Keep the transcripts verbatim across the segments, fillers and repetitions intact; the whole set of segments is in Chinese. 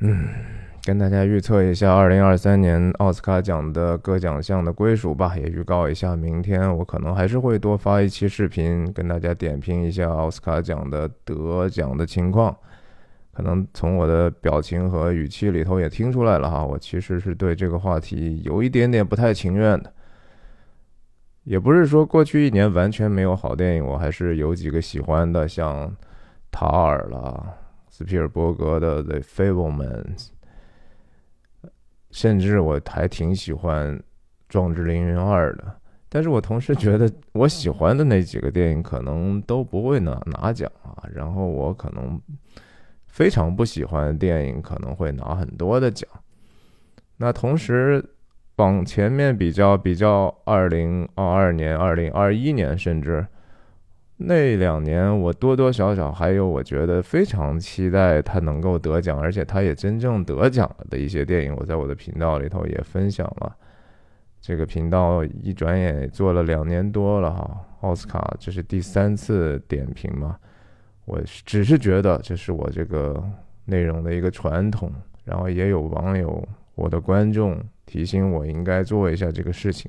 嗯，跟大家预测一下二零二三年奥斯卡奖的各奖项的归属吧，也预告一下，明天我可能还是会多发一期视频，跟大家点评一下奥斯卡奖的得奖的情况。可能从我的表情和语气里头也听出来了哈，我其实是对这个话题有一点点不太情愿的。也不是说过去一年完全没有好电影，我还是有几个喜欢的，像塔尔啦、斯皮尔伯格的《The Fabelmans》，甚至我还挺喜欢《壮志凌云二》的。但是我同时觉得我喜欢的那几个电影可能都不会拿拿奖啊，然后我可能非常不喜欢的电影可能会拿很多的奖。那同时往前面比较比较二零二二年、二零二一年，甚至那两年我多多少少还有我觉得非常期待他能够得奖，而且他也真正得奖了的一些电影，我在我的频道里头也分享了。这个频道一转眼也做了两年多了哈，奥斯卡这是第三次点评嘛。我只是觉得这是我这个内容的一个传统，然后也有网友我的观众提醒我应该做一下这个事情，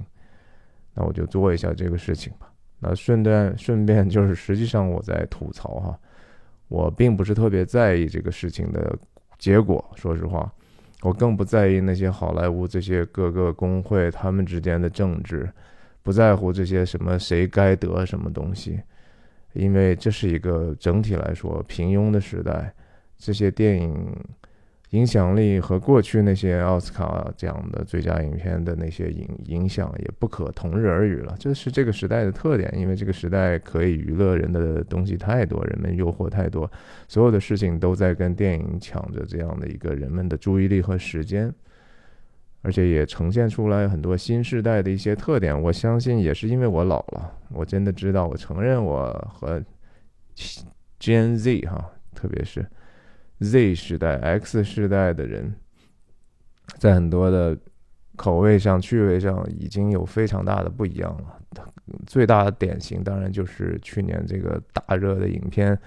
那我就做一下这个事情吧。那顺便顺便就是实际上我在吐槽哈，我并不是特别在意这个事情的结果，说实话我更不在意那些好莱坞这些各个工会他们之间的政治，不在乎这些什么谁该得什么东西，因为这是一个整体来说平庸的时代，这些电影影响力和过去那些奥斯卡奖的最佳影片的那些影影响也不可同日而语了。这是这个时代的特点，因为这个时代可以娱乐人的东西太多，人们诱惑太多，所有的事情都在跟电影抢着这样的一个人们的注意力和时间，而且也呈现出来很多新时代的一些特点。我相信也是因为我老了，我真的知道，我承认我和 Gen Z 哈，特别是 Z 时代 X 时代的人在很多的口味上趣味上已经有非常大的不一样了。最大的典型当然就是去年这个大热的影片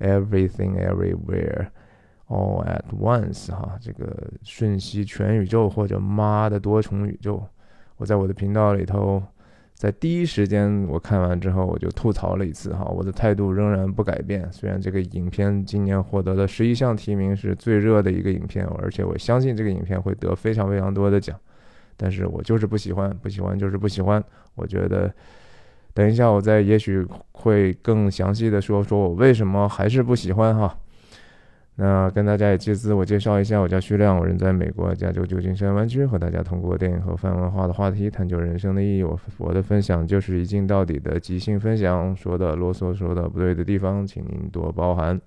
everything everywhere all at once 哈，这个瞬息全宇宙或者妈的多重宇宙，我在我的频道里头在第一时间我看完之后我就吐槽了一次哈，我的态度仍然不改变。虽然这个影片今年获得了十一项提名，是最热的一个影片，而且我相信这个影片会得非常非常多的奖，但是我就是不喜欢，不喜欢就是不喜欢。我觉得等一下我再也许会更详细的说说我为什么还是不喜欢哈。那跟大家也自我介绍一下，我叫徐亮，我人在美国加州旧金山湾区，和大家通过电影和泛文化的话题探究人生的意义。我我的分享就是一镜到底的即兴分享，说的啰嗦，说的不对的地方请您多包涵。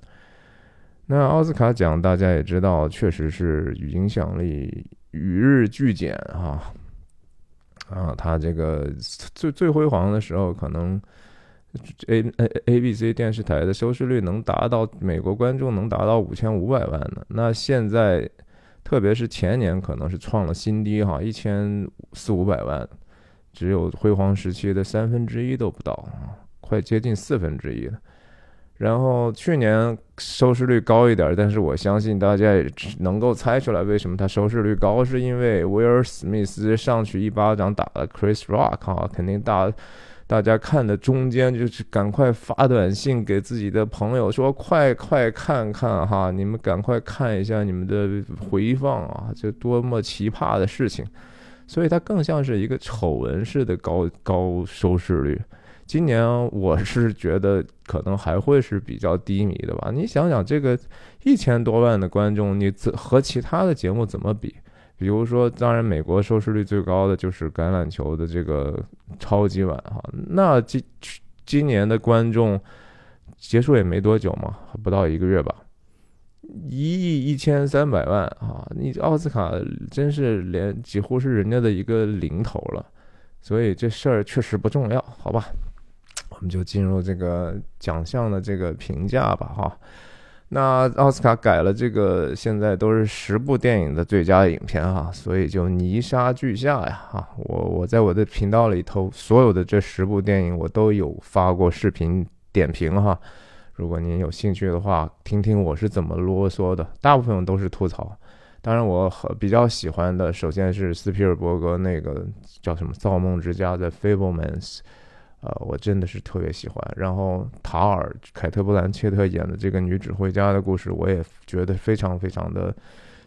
那奥斯卡奖大家也知道确实是影响力与日俱减哈，啊，他这个最最辉煌的时候可能A, A B C 电视台的收视率能达到，美国观众能达到五千五百万呢。那现在特别是前年可能是创了新低哈，一千四百五百万，只有辉煌时期的三分之一都不到，快接近四分之一了。然后去年收视率高一点，但是我相信大家也能够猜出来为什么它收视率高，是因为威尔史密斯上去一巴掌打了 Chris Rock 哈，肯定打大家看的中间就是赶快发短信给自己的朋友说快快看看哈，你们赶快看一下你们的回放啊，这多么奇葩的事情。所以它更像是一个丑闻式的高高收视率。今年我是觉得可能还会是比较低迷的吧。你想想这个一千多万的观众，你和其他的节目怎么比？比如说，当然美国收视率最高的就是橄榄球的这个超级碗哈。那今今年的观众结束也没多久嘛，不到一个月吧，一亿一千三百万啊！你奥斯卡真是连几乎是人家的一个零头了，所以这事儿确实不重要，好吧？我们就进入这个奖项的这个评价吧哈。那奥斯卡改了这个，现在都是十部电影的最佳影片哈，所以就泥沙俱下呀哈。我我在我的频道里头，所有的这十部电影我都有发过视频点评哈。如果您有兴趣的话，听听我是怎么啰嗦的，大部分都是吐槽。当然我比较喜欢的首先是斯皮尔伯格那个叫什么造梦之家的 Fabelmans， 呃，我真的是特别喜欢。然后塔尔凯特布兰切特演的这个女指挥家的故事，我也觉得非常非常的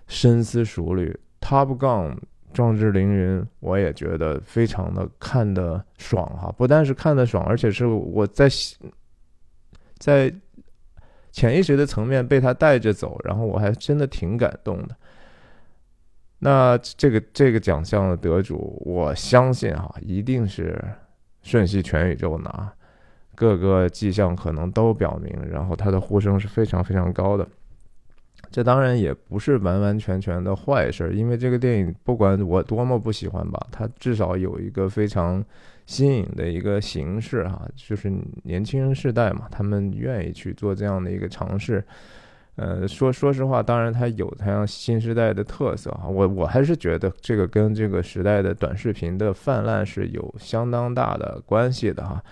深思熟虑。 Top Gun 壮志凌云我也觉得非常的看得爽哈，不但是看得爽，而且是我在在潜意识的层面被他带着走，然后我还真的挺感动的。那这个这个奖项的得主，我相信哈、啊，一定是瞬息全宇宙拿，各个迹象可能都表明，然后他的呼声是非常非常高的。这当然也不是完完全全的坏事，因为这个电影不管我多么不喜欢吧，它至少有一个非常新颖的一个形式哈、啊，就是年轻人世代嘛，他们愿意去做这样的一个尝试。呃，说说实话，当然它有它新时代的特色啊，我我还是觉得这个跟这个时代的短视频的泛滥是有相当大的关系的哈。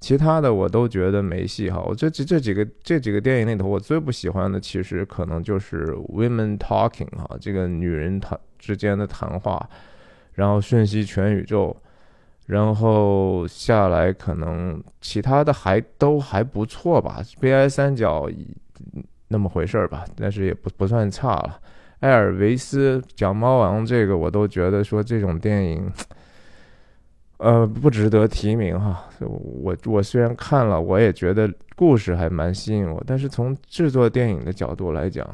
其他的我都觉得没戏哈。我这这这几个这几个电影里头，我最不喜欢的其实可能就是 women talking 哈，这个女人谈之间的谈话，然后瞬息全宇宙。然后下来可能其他的还都还不错吧，悲哀三角那么回事儿吧，但是也不不算差了。艾尔维斯讲猫王这个我都觉得说这种电影，呃，不值得提名哈。我我虽然看了，我也觉得故事还蛮吸引我，但是从制作电影的角度来讲，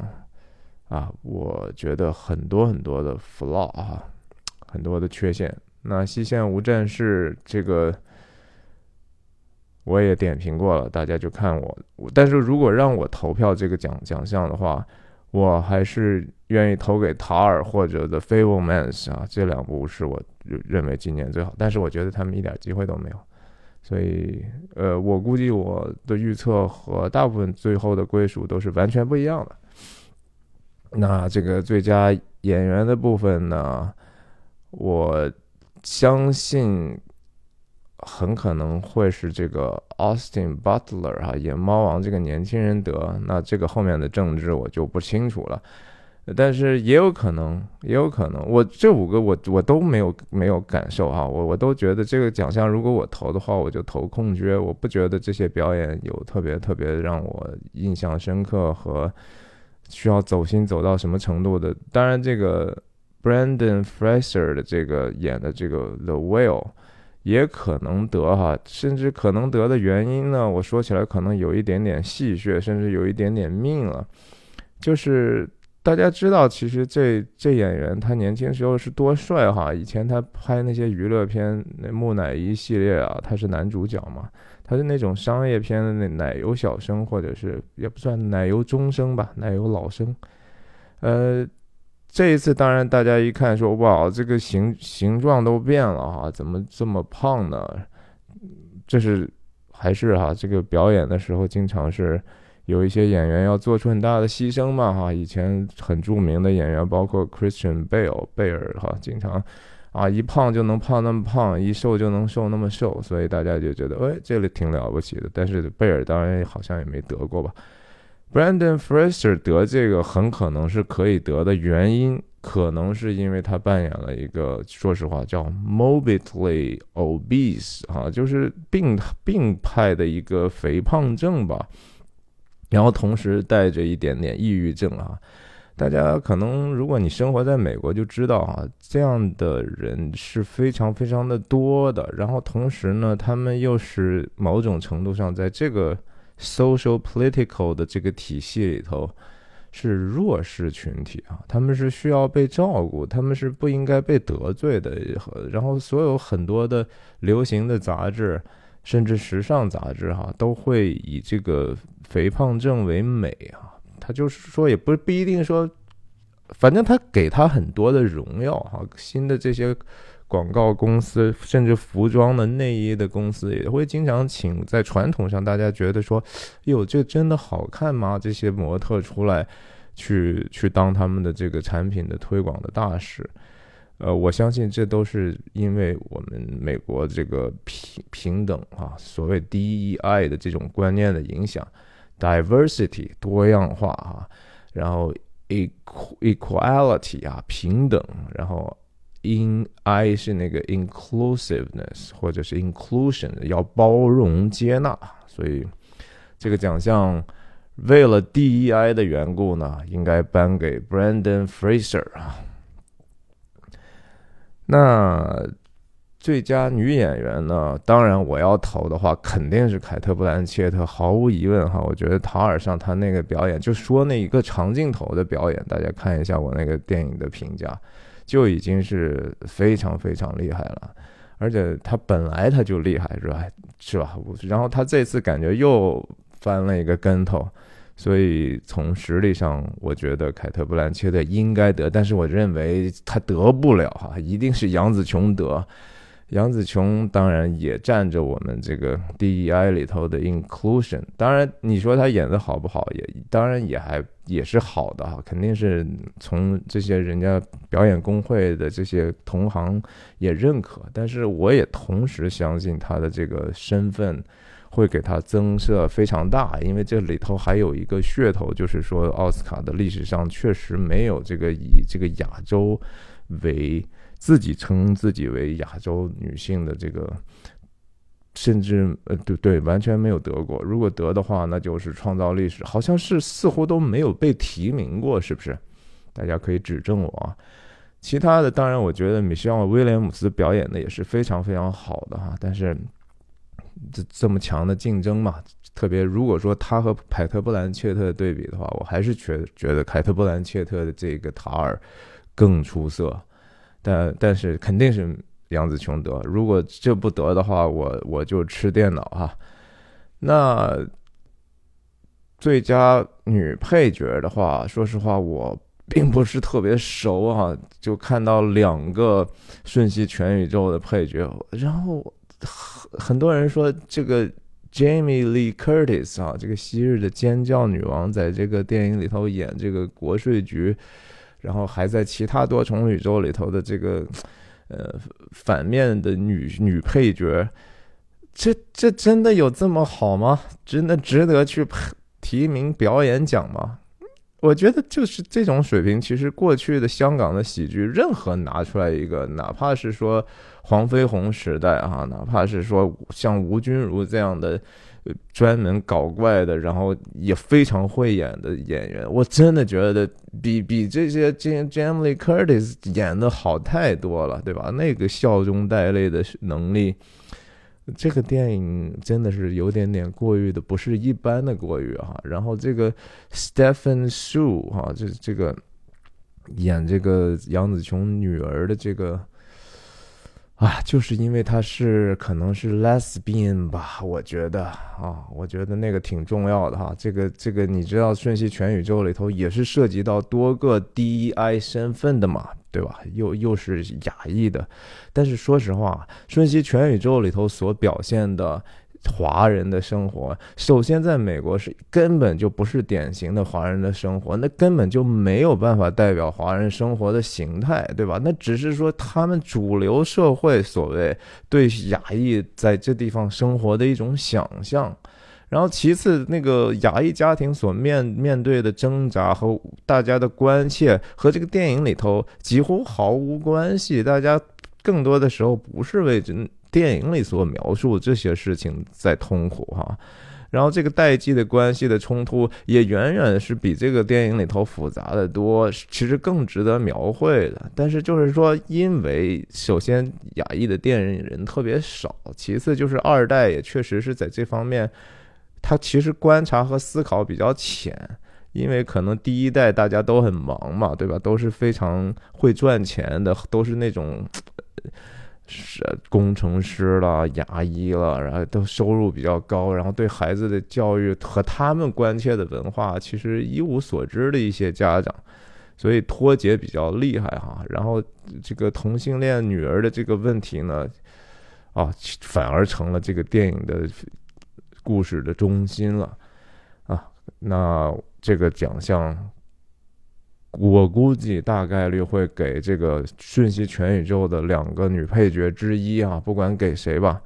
啊，我觉得很多很多的 flaw 啊，很多的缺陷。那西线无战事这个我也点评过了，大家就看我。但是如果让我投票这个奖奖项的话，我还是愿意投给塔尔或者 The Fabelmans 啊，这两部是我认为今年最好，但是我觉得他们一点机会都没有。所以呃，我估计我的预测和大部分最后的归属都是完全不一样的。那这个最佳演员的部分呢，我相信很可能会是这个 Austin Butler 哈、啊，演猫王这个年轻人得。那这个后面的政治我就不清楚了，但是也有可能，也有可能。我这五个我我都没有没有感受哈、啊，我我都觉得这个奖项如果我投的话，我就投空缺。我不觉得这些表演有特别特别让我印象深刻和需要走心走到什么程度的。当然这个Brandon Fraser 的这个演的这个 The Whale 也可能得哈，甚至可能得的原因呢，我说起来可能有一点点戏谑，甚至有一点点命了。就是大家知道，其实这这演员他年轻时候是多帅哈，以前他拍那些娱乐片，那木乃伊系列啊，他是男主角嘛，他是那种商业片的那奶油小生，或者是也不算奶油中生吧，奶油老生，呃。这一次当然大家一看说哇，这个形形状都变了哈、啊，怎么这么胖呢？这是还是哈、啊，这个表演的时候经常是有一些演员要做出很大的牺牲嘛哈、啊。以前很著名的演员包括 Christian Bale 贝尔哈，经常啊一胖就能胖那么胖，一瘦就能瘦那么瘦，所以大家就觉得哎，这里挺了不起的。但是贝尔当然好像也没得过吧。Brandon Fraser 得这个很可能是可以得的原因，可能是因为他扮演了一个说实话叫 morbidly obese 啊，就是病病态的一个肥胖症吧，然后同时带着一点点抑郁症啊。大家可能如果你生活在美国就知道啊，这样的人是非常非常的多的。然后同时呢，他们又是某种程度上在这个social political 的这个体系里头是弱势群体啊，他们是需要被照顾，他们是不应该被得罪的。然后所有很多的流行的杂志，甚至时尚杂志哈、啊，都会以这个肥胖症为美啊。他就是说也不不一定说，反正他给他很多的荣耀哈、啊。新的这些广告公司，甚至服装的内衣的公司也会经常请在传统上大家觉得说哟，这真的好看吗？这些模特出来去去当他们的这个产品的推广的大使。呃，我相信这都是因为我们美国这个平平等啊，所谓 D E I 的这种观念的影响， diversity 多样化啊，然后 equality 啊，平等，然后 in I 是那个 inclusiveness 或者是 inclusion， 要包容接纳，所以这个奖项为了 D E I 的缘故呢，应该颁给 Brandon Fraser 啊。那最佳女演员呢？当然我要投的话，肯定是凯特·布兰切特，毫无疑问哈。我觉得塔尔上她那个表演，就说那一个长镜头的表演，大家看一下我那个电影的评价，就已经是非常非常厉害了。而且她本来她就厉害，是吧？是吧？然后她这次感觉又翻了一个跟头，所以从实力上，我觉得凯特·布兰切特应该得，但是我认为她得不了哈，一定是杨紫琼得。杨紫琼当然也占着我们这个 D E I 里头的 inclusion， 当然你说她演的好不好，也当然也还也是好的哈，肯定是从这些人家表演工会的这些同行也认可，但是我也同时相信她的这个身份会给她增色非常大，因为这里头还有一个噱头，就是说奥斯卡的历史上确实没有这个以这个亚洲为自己称自己为亚洲女性的这个，甚至呃对对，完全没有得过。如果得的话，那就是创造历史。好像是似乎都没有被提名过，是不是？大家可以指正我啊。其他的当然，我觉得米歇尔·威廉姆斯表演的也是非常非常好的哈。但是这这么强的竞争嘛，特别如果说他和凯特·布兰切特对比的话，我还是觉觉得凯特·布兰切特的这个塔尔更出色。但但是肯定是杨紫琼得，如果这不得的话，我我就吃电脑哈。那最佳女配角的话，说实话我并不是特别熟啊，就看到两个瞬息全宇宙的配角，然后很多人说这个 Jamie Lee Curtis 啊，这个昔日的尖叫女王，在这个电影里头演这个国税局。然后还在其他多重宇宙里头的这个，呃，反面的女女配角，这这真的有这么好吗？真的值得去提名表演奖吗？我觉得就是这种水平，其实过去的香港的喜剧，任何拿出来一个，哪怕是说黄飞鸿时代啊，哪怕是说像吴君如这样的。专门搞怪的，然后也非常会演的演员，我真的觉得比比这些 Jamie Lee Curtis 演的好太多了，对吧？那个笑中带泪的能力，这个电影真的是有点点过誉的，不是一般的过誉啊。然后这个 Stephen Sue 哈，这这个演这个杨紫琼女儿的这个。啊，就是因为他是可能是 lesbian 吧，我觉得啊，我觉得那个挺重要的哈。这个这个，你知道《瞬息全宇宙》里头也是涉及到多个 D E I 身份的嘛，对吧？又又是亚裔的，但是说实话，《瞬息全宇宙》里头所表现的华人的生活，首先在美国是根本就不是典型的华人的生活，那根本就没有办法代表华人生活的形态，对吧？那只是说他们主流社会所谓对亚裔在这地方生活的一种想象。然后其次，那个亚裔家庭所面面对的挣扎和大家的关切，和这个电影里头几乎毫无关系，大家更多的时候不是为电影里所描述这些事情在痛苦哈，然后这个代际的关系的冲突也远远是比这个电影里头复杂的多，其实更值得描绘的。但是就是说，因为首先亚裔的电影人特别少，其次就是二代也确实是在这方面，他其实观察和思考比较浅。因为可能第一代大家都很忙嘛，对吧？都是非常会赚钱的，都是那种。是工程师了，牙医了，然后都收入比较高，然后对孩子的教育和他们关切的文化，其实一无所知的一些家长，所以脱节比较厉害哈。然后这个同性恋女儿的这个问题呢，啊，反而成了这个电影的故事的中心了啊。那这个奖项。我估计大概率会给这个瞬息全宇宙的两个女配角之一啊，不管给谁吧，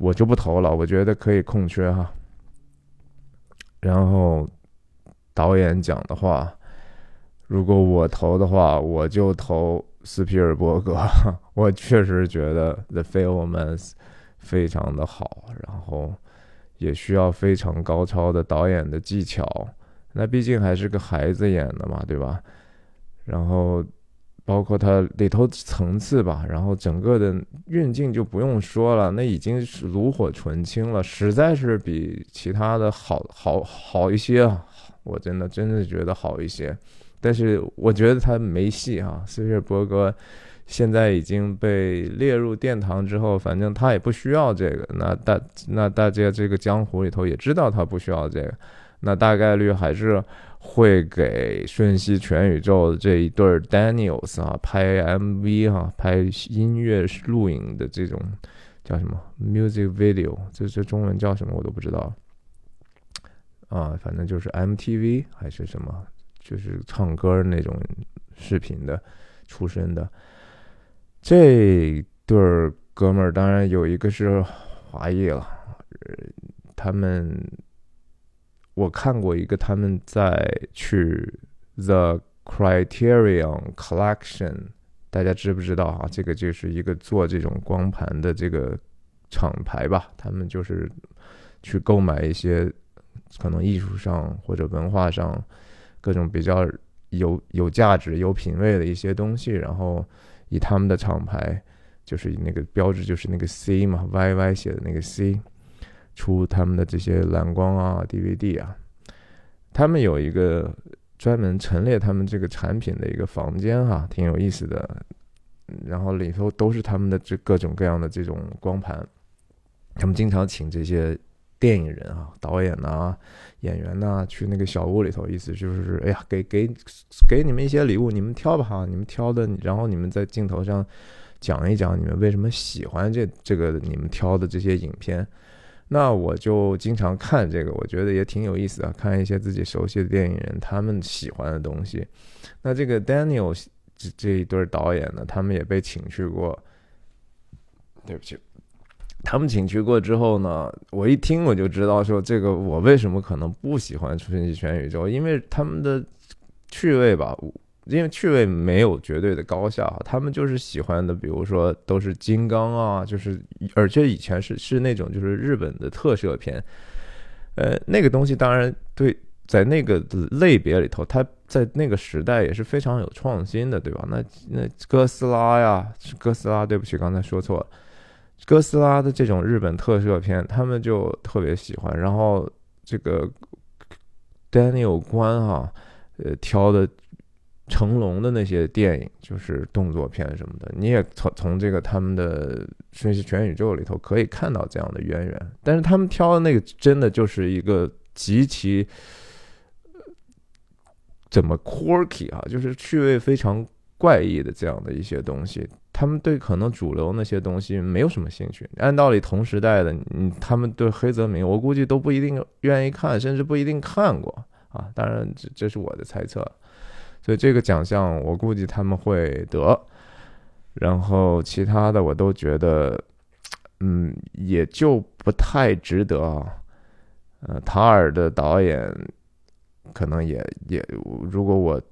我就不投了，我觉得可以空缺哈。然后导演奖的话，如果我投的话，我就投斯皮尔伯格。我确实觉得 The Fabelmans 非常的好，然后也需要非常高超的导演的技巧，那毕竟还是个孩子演的嘛，对吧？然后包括它里头层次吧，然后整个的运镜就不用说了，那已经是炉火纯青了，实在是比其他的好好好一些，我真的真的觉得好一些。但是我觉得他没戏啊，斯皮尔伯格现在已经被列入殿堂之后，反正他也不需要这个，那大那大家这个江湖里头也知道他不需要这个，那大概率还是会给《瞬息全宇宙》这一对 Daniels 啊拍 M V 啊拍音乐录影的这种叫什么 music video， 这这中文叫什么我都不知道啊，反正就是 M T V 还是什么，就是唱歌那种视频的出身的。这对哥们儿当然有一个是华裔了，他们。我看过一个他们在去 The Criterion Collection， 大家知不知道啊？这个就是一个做这种光盘的这个厂牌吧，他们就是去购买一些可能艺术上或者文化上各种比较有有价值、有品位的一些东西，然后以他们的厂牌，就是那个标志就是那个 C 嘛 ，Y Y 写的那个 C。出他们的这些蓝光啊 D V D 啊，他们有一个专门陈列他们这个产品的一个房间哈、啊，挺有意思的，然后里头都是他们的这各种各样的这种光盘，他们经常请这些电影人啊导演啊演员啊去那个小屋里头，意思就是哎呀给给给你们一些礼物，你们挑吧哈，你们挑的，然后你们在镜头上讲一讲你们为什么喜欢这这个你们挑的这些影片。那我就经常看这个，我觉得也挺有意思啊，看一些自己熟悉的电影人他们喜欢的东西。那这个 Daniel 这一对导演呢，他们也被请去过，对不起，他们请去过之后呢，我一听我就知道说这个我为什么可能不喜欢《瞬息全宇宙》，因为他们的趣味吧，因为趣味没有绝对的高下，他们就是喜欢的比如说都是金刚啊，就是而且以前是是那种就是日本的特摄片，呃那个东西当然对在那个类别里头它在那个时代也是非常有创新的，对吧？那那哥斯拉呀是哥斯拉对不起刚才说错了，哥斯拉的这种日本特摄片他们就特别喜欢，然后这个 Daniel 关哈呃挑的成龙的那些电影就是动作片什么的，你也从从这个他们的《瞬息全宇宙》里头可以看到这样的渊源，但是他们挑的那个真的就是一个极其怎么 quirky 啊，就是趣味非常怪异的这样的一些东西，他们对可能主流那些东西没有什么兴趣。按道理同时代的，嗯，他们对黑泽明我估计都不一定愿意看，甚至不一定看过啊。当然，这这是我的猜测。所以这个奖项我估计他们会得，然后其他的我都觉得，嗯，也就不太值得啊。呃，塔尔的导演可能也也，如果我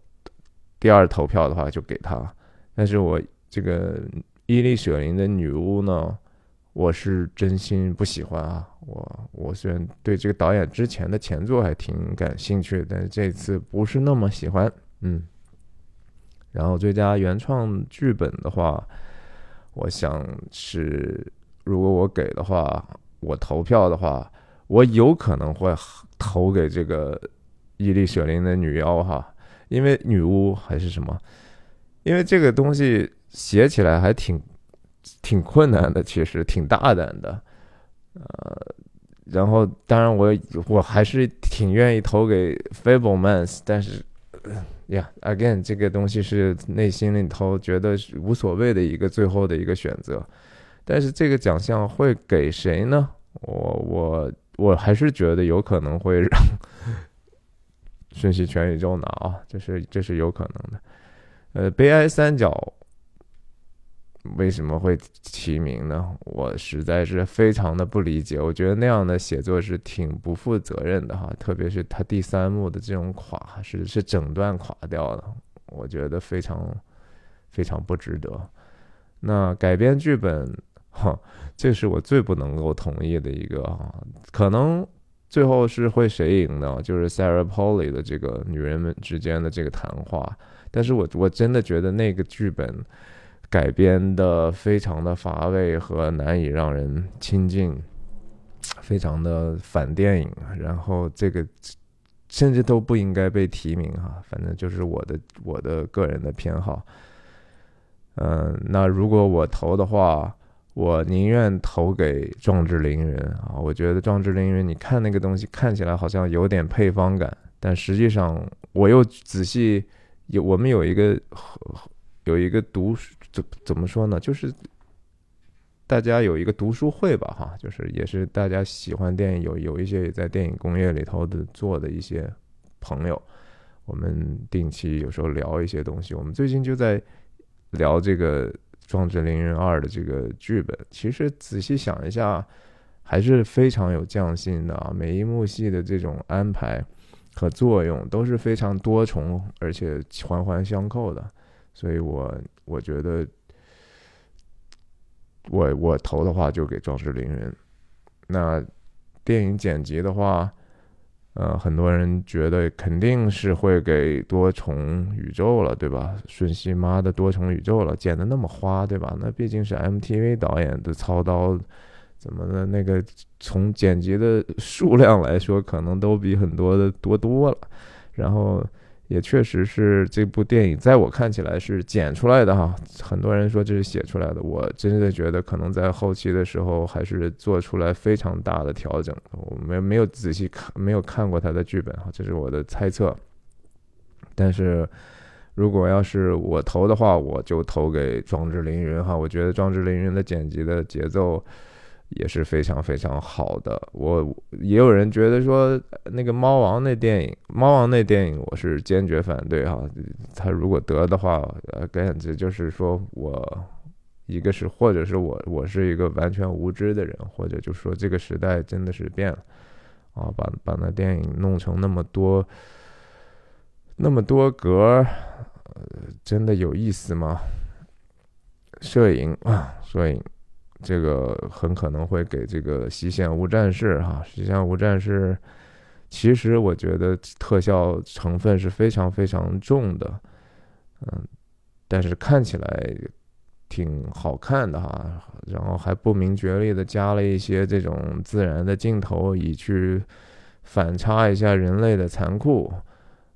第二投票的话就给他，但是我这个伊丽舍林的女巫呢，我是真心不喜欢啊。我我虽然对这个导演之前的前作还挺感兴趣，但是这次不是那么喜欢。嗯，然后最佳原创剧本的话，我想是如果我给的话，我投票的话，我有可能会投给这个伊丽舍林的女妖哈，因为女巫还是什么，因为这个东西写起来还挺挺困难的，其实挺大胆的，呃。然后当然我我还是挺愿意投给 Fabelmans， 但是。Yeah, again， 这个东西是内心里头觉得无所谓的一个最后的一个选择，但是这个奖项会给谁呢？我我我还是觉得有可能会让《瞬息全宇宙》拿啊，这是这是有可能的。呃，悲哀三角为什么会提名呢？我实在是非常的不理解，我觉得那样的写作是挺不负责任的哈，特别是他第三幕的这种垮是是整段垮掉的，我觉得非常非常不值得。那改编剧本哈，这是我最不能够同意的一个哈，可能最后是会谁赢呢？就是 Sarah Polley 的这个女人们之间的这个谈话，但是我我真的觉得那个剧本改编的非常的乏味和难以让人亲近，非常的反电影，然后这个甚至都不应该被提名哈，反正就是我的我的个人的偏好。嗯，那如果我投的话，我宁愿投给壮志凌云啊！我觉得壮志凌云，你看那个东西看起来好像有点配方感，但实际上我又仔细有我们有一个有一个读怎怎么说呢？就是大家有一个读书会吧，哈，就是也是大家喜欢电影有有一些也在电影工业里头的做的一些朋友，我们定期有时候聊一些东西，我们最近就在聊这个《壮志凌云二》的这个剧本，其实仔细想一下，还是非常有匠心的啊！每一幕戏的这种安排和作用都是非常多重，而且环环相扣的。所以我我觉得我，我我投的话就给《壮志凌云》。那电影剪辑的话，呃，很多人觉得肯定是会给多重宇宙了，对吧？瞬息妈的多重宇宙了，剪得那么花，对吧？那毕竟是 M T V 导演的操刀，怎么的？那个从剪辑的数量来说，可能都比很多的多多了。然后也确实是这部电影，在我看起来是剪出来的哈。很多人说这是写出来的，我真的觉得可能在后期的时候还是做出来非常大的调整。我没没有仔细看，没有看过他的剧本哈，这是我的猜测。但是如果要是我投的话，我就投给《壮志凌云》哈。我觉得《壮志凌云》的剪辑的节奏也是非常非常好的。我也有人觉得说那个猫王那电影，猫王那电影我是坚决反对哈。他如果得的话，呃，简直就是说我一个是或者是我我是一个完全无知的人，或者就说这个时代真的是变了啊，把把那电影弄成那么多那么多格，呃，真的有意思吗？摄影啊，摄影。这个很可能会给这个西线无战事哈，西线无战事其实我觉得特效成分是非常非常重的，嗯，但是看起来挺好看的哈，然后还不明觉厉的加了一些这种自然的镜头以去反差一下人类的残酷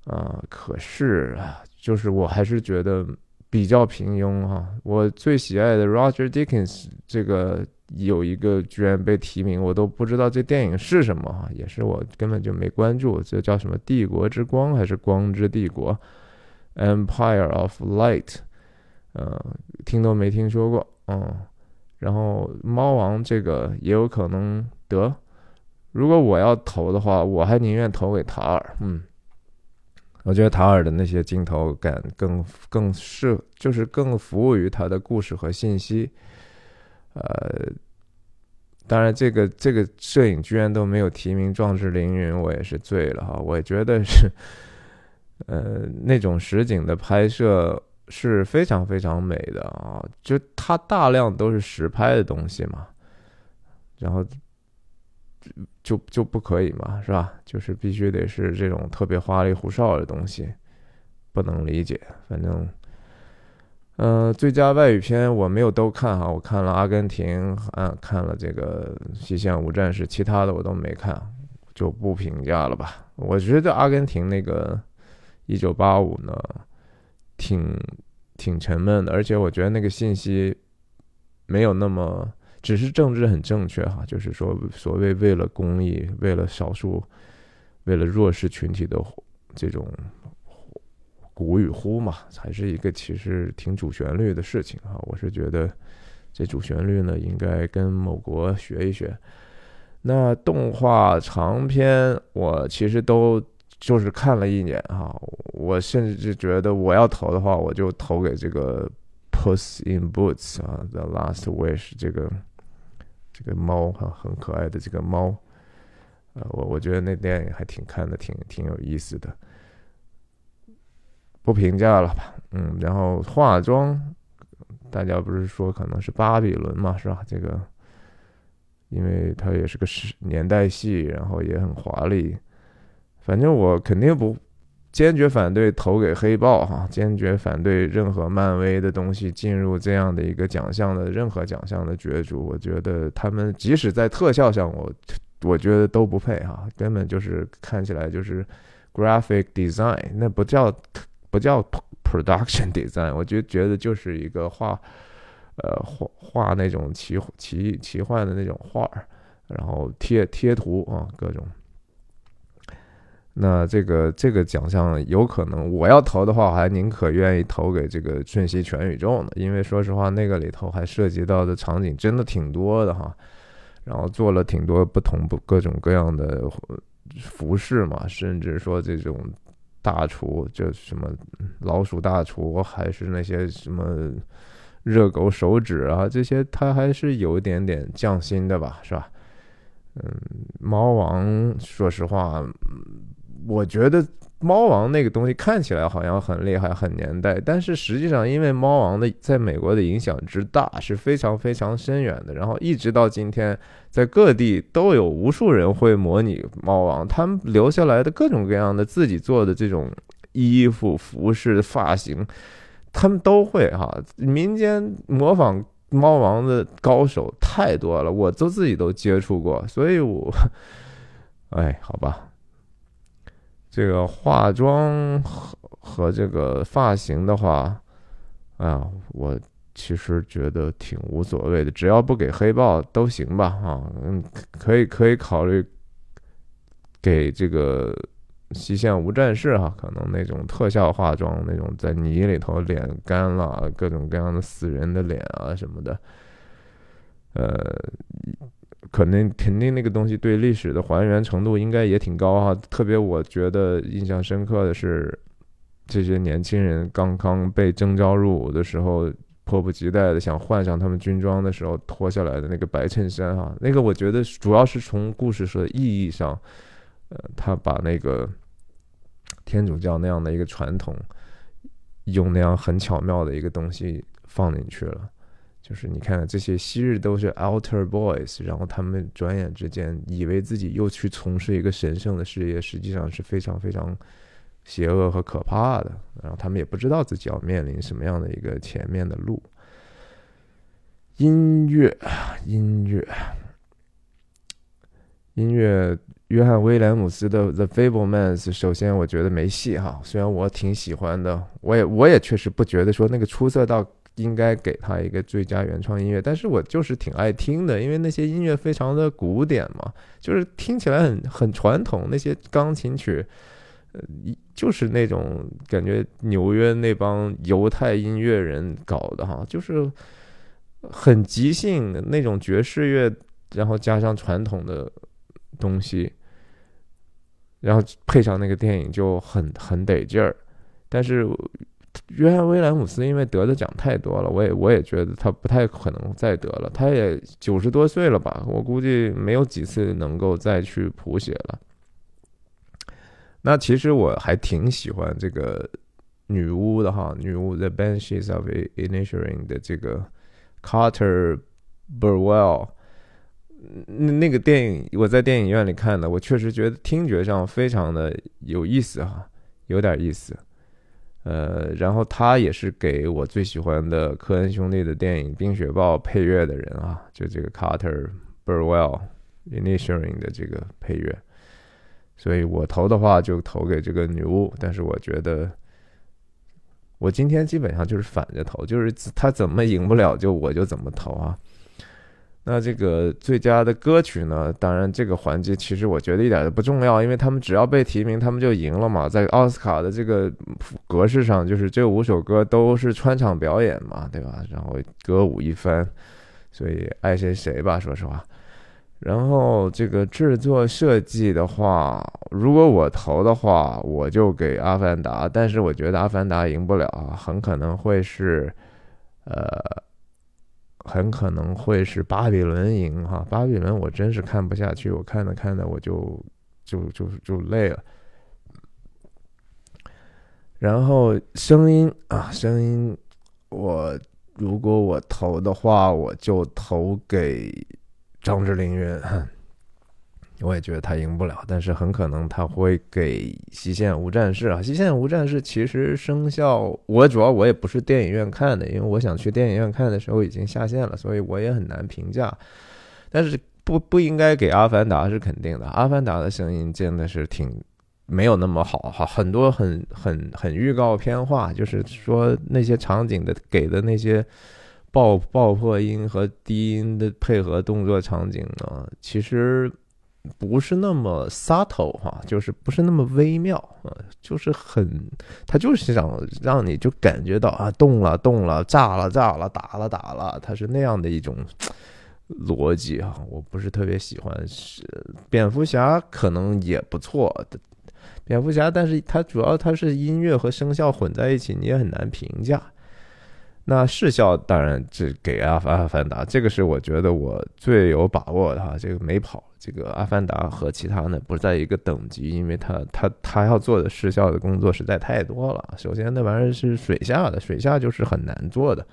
啊，可是就是我还是觉得比较平庸哈、啊，我最喜爱的 Roger Deakins 这个有一个居然被提名，我都不知道这电影是什么哈、啊，也是我根本就没关注，这叫什么《帝国之光》还是《光之帝国》（Empire of Light）， 呃，听都没听说过，嗯。然后《猫王》这个也有可能得，如果我要投的话，我还宁愿投给塔尔，嗯。我觉得塔尔的那些镜头感更更是就是更服务于他的故事和信息，呃，当然这个这个摄影居然都没有提名《壮志凌云》，我也是醉了哈。我觉得是，呃，那种实景的拍摄是非常非常美的啊，就它大量都是实拍的东西嘛，然后。就就不可以嘛，是吧？就是必须得是这种特别花里胡哨的东西，不能理解。反正，呃，最佳外语片我没有都看哈，我看了阿根廷，啊，看了这个西线无战事，其他的我都没看，就不评价了吧。我觉得阿根廷那个一九八五呢，挺挺沉闷的，而且我觉得那个信息没有那么。只是政治很正确哈，就是说所谓为了公益、为了少数、为了弱势群体的这种鼓与呼嘛，还是一个其实挺主旋律的事情哈。我是觉得这主旋律呢，应该跟某国学一学。那动画长篇我其实都就是看了一眼哈，我甚至觉得我要投的话，我就投给这个。Puss in Boots 啊 ，The Last Wish 这个这个猫哈、啊、很可爱的这个猫，呃，我我觉得那电影还挺看的，挺挺有意思的。不评价了吧。嗯，然后化妆，大家不是说可能是巴比伦嘛，是吧？这个，因为它也是个年代戏，然后也很华丽。反正我肯定不坚决反对投给黑豹哈，坚决反对任何漫威的东西进入这样的一个奖项的任何奖项的角逐。我觉得他们即使在特效上，我我觉得都不配哈，根本就是看起来就是 graphic design， 那不叫不叫 production design， 我就觉得就是一个画，呃画画那种奇奇奇幻的那种画，然后贴贴图啊各种。那这个这个奖项有可能我要投的话，我还宁可愿意投给这个《瞬息全宇宙》呢，因为说实话，那个里头还涉及到的场景真的挺多的哈，然后做了挺多不同不各种各样的服饰嘛，甚至说这种大厨，就什么老鼠大厨，还是那些什么热狗手指啊，这些它还是有一点点匠心的吧，是吧？嗯，猫王，说实话。我觉得猫王那个东西看起来好像很厉害很年代，但是实际上因为猫王的在美国的影响之大是非常非常深远的，然后一直到今天在各地都有无数人会模拟猫王，他们留下来的各种各样的自己做的这种衣服服饰发型他们都会哈，民间模仿猫王的高手太多了，我都自己都接触过，所以我哎好吧，这个化妆和和这个发型的话，啊，我其实觉得挺无所谓的，只要不给黑豹都行吧，啊，嗯，可以可以考虑给这个西线无战事哈，可能那种特效化妆，那种在泥里头脸干了，各种各样的死人的脸啊什么的，呃。肯定肯定那个东西对历史的还原程度应该也挺高哈，特别我觉得印象深刻的是，这些年轻人刚刚被征召入伍的时候，迫不及待的想换上他们军装的时候脱下来的那个白衬衫哈，那个我觉得主要是从故事的意义上，呃，他把那个天主教那样的一个传统，用那样很巧妙的一个东西放进去了。就是你看这些昔日都是 altar boys， 然后他们转眼之间以为自己又去从事一个神圣的事业，实际上是非常非常邪恶和可怕的，然后他们也不知道自己要面临什么样的一个前面的路。音乐音乐音乐约翰威廉姆斯的 The Fabelmans， 首先我觉得没戏哈，虽然我挺喜欢的，我也我也确实不觉得说那个出色到应该给他一个最佳原创音乐，但是我就是挺爱听的，因为那些音乐非常的古典嘛，就是听起来很很传统，那些钢琴曲，呃，就是那种感觉纽约那帮犹太音乐人搞的哈，就是很即兴的那种爵士乐，然后加上传统的东西，然后配上那个电影就很很得劲儿，但是。约翰·威廉姆斯因为得的奖太多了，我也我也觉得他不太可能再得了。他也九十多岁了吧，我估计没有几次能够再去谱写了。那其实我还挺喜欢这个女巫的哈，女巫 The Banshees of Inisherin 的这个 Carter Burwell。那个电影我在电影院里看的，我确实觉得听觉上非常的有意思哈，有点意思。呃，然后他也是给我最喜欢的科恩兄弟的电影《冰雪暴》配乐的人啊，就这个 Carter Burwell Inisherin 的这个配乐，所以我投的话就投给这个女巫，但是我觉得我今天基本上就是反着投，就是他怎么赢不了就我就怎么投啊。那这个最佳的歌曲呢，当然这个环节其实我觉得一点都不重要，因为他们只要被提名他们就赢了嘛，在奥斯卡的这个格式上就是这五首歌都是穿场表演嘛，对吧，然后歌舞一番，所以爱谁谁吧，说实话。然后这个制作设计的话，如果我投的话我就给阿凡达，但是我觉得阿凡达赢不了啊，很可能会是呃很可能会是巴比伦赢哈，巴比伦我真是看不下去，我看着看着我就就就就累了。然后声音啊，声音我如果我投的话，我就投给张智霖云，我也觉得他赢不了，但是很可能他会给西线无战事啊。西线无战事其实生效，我主要我也不是电影院看的，因为我想去电影院看的时候已经下线了，所以我也很难评价。但是不不应该给阿凡达是肯定的，阿凡达的声音真的是挺没有那么好哈，很多很很很预告片化，就是说那些场景的给的那些爆爆破音和低音的配合动作场景呢，其实不是那么 subtle 哈，就是不是那么微妙啊，就是很，他就是想让你就感觉到啊，动了动了，炸了炸了，打了打了，他是那样的一种逻辑哈，我不是特别喜欢。蝙蝠侠可能也不错，蝙蝠侠，但是它主要它是音乐和声效混在一起，你也很难评价。那视效当然只给阿凡达，这个是我觉得我最有把握的哈，这个没跑。这个阿凡达和其他呢不在一个等级，因为他他他要做的视效的工作实在太多了。首先那玩意儿是水下的，水下就是很难做的。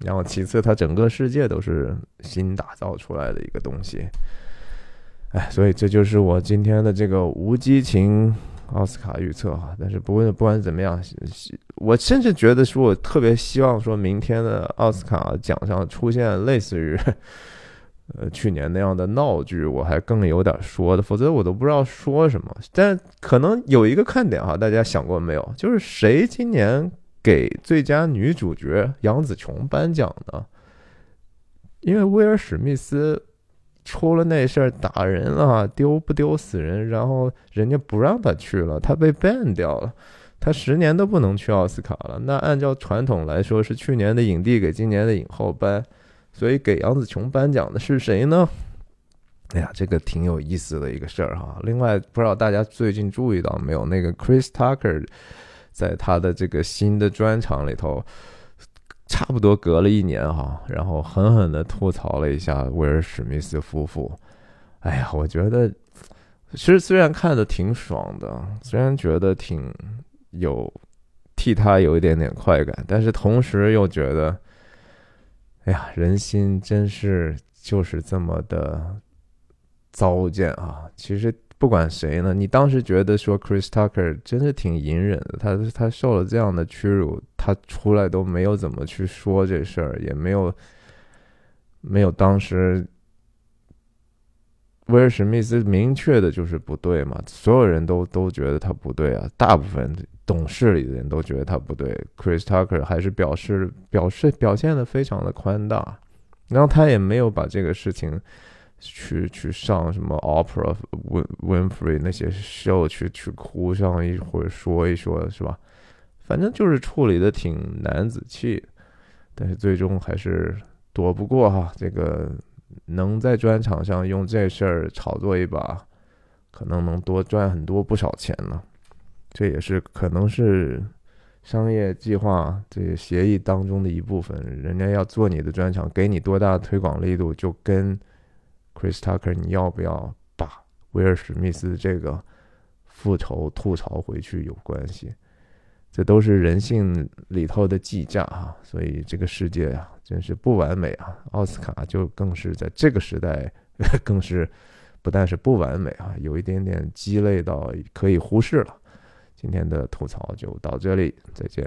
然后其次它整个世界都是新打造出来的一个东西。哎，所以这就是我今天的这个无激情奥斯卡预测哈，但是不过不管怎么样，我甚至觉得说，我特别希望说明天的奥斯卡奖上出现类似于，呃，去年那样的闹剧，我还更有点说的，否则我都不知道说什么。但可能有一个看点哈，大家想过没有？就是谁今年给最佳女主角杨紫琼颁奖呢？因为威尔史密斯出了那事儿，打人了，丢不丢死人，然后人家不让他去了，他被 ban 掉了，他十年都不能去奥斯卡了。那按照传统来说，是去年的影帝给今年的影后颁，所以给杨紫琼颁奖的是谁呢？哎呀，这个挺有意思的一个事儿哈。另外，不知道大家最近注意到没有，那个 Chris Tucker 在他的这个新的专场里头，差不多隔了一年哈，然后狠狠的吐槽了一下威尔史密斯夫妇。哎呀，我觉得其实虽然看的挺爽的，虽然觉得挺有替他有一点点快感，但是同时又觉得，哎呀，人心真是就是这么的糟践啊！其实不管谁呢，你当时觉得说 Chris Tucker 真是挺隐忍的，他他受了这样的屈辱，他出来都没有怎么去说这事儿，也没有没有当时威尔史密斯明确的就是不对嘛，所有人都都觉得他不对啊，大部分懂事里的人都觉得他不对 ，Chris Tucker 还是表示表示表现的非常的宽大，然后他也没有把这个事情去去上什么 Oprah Winfrey 那些 show 去去哭上一会儿说一说，是吧？反正就是处理的挺男子气，但是最终还是躲不过哈，这个能在专场上用这事儿炒作一把，可能能多赚很多不少钱了。这也是可能是商业计划这协议当中的一部分，人家要做你的专场，给你多大推广力度，就跟Chris Tucker 你要不要把威尔史密斯这个复仇吐槽回去有关系，这都是人性里头的计价啊。所以这个世界啊真是不完美啊，奥斯卡就更是在这个时代更是不但是不完美啊，有一点点鸡肋到可以忽视了。今天的吐槽就到这里，再见。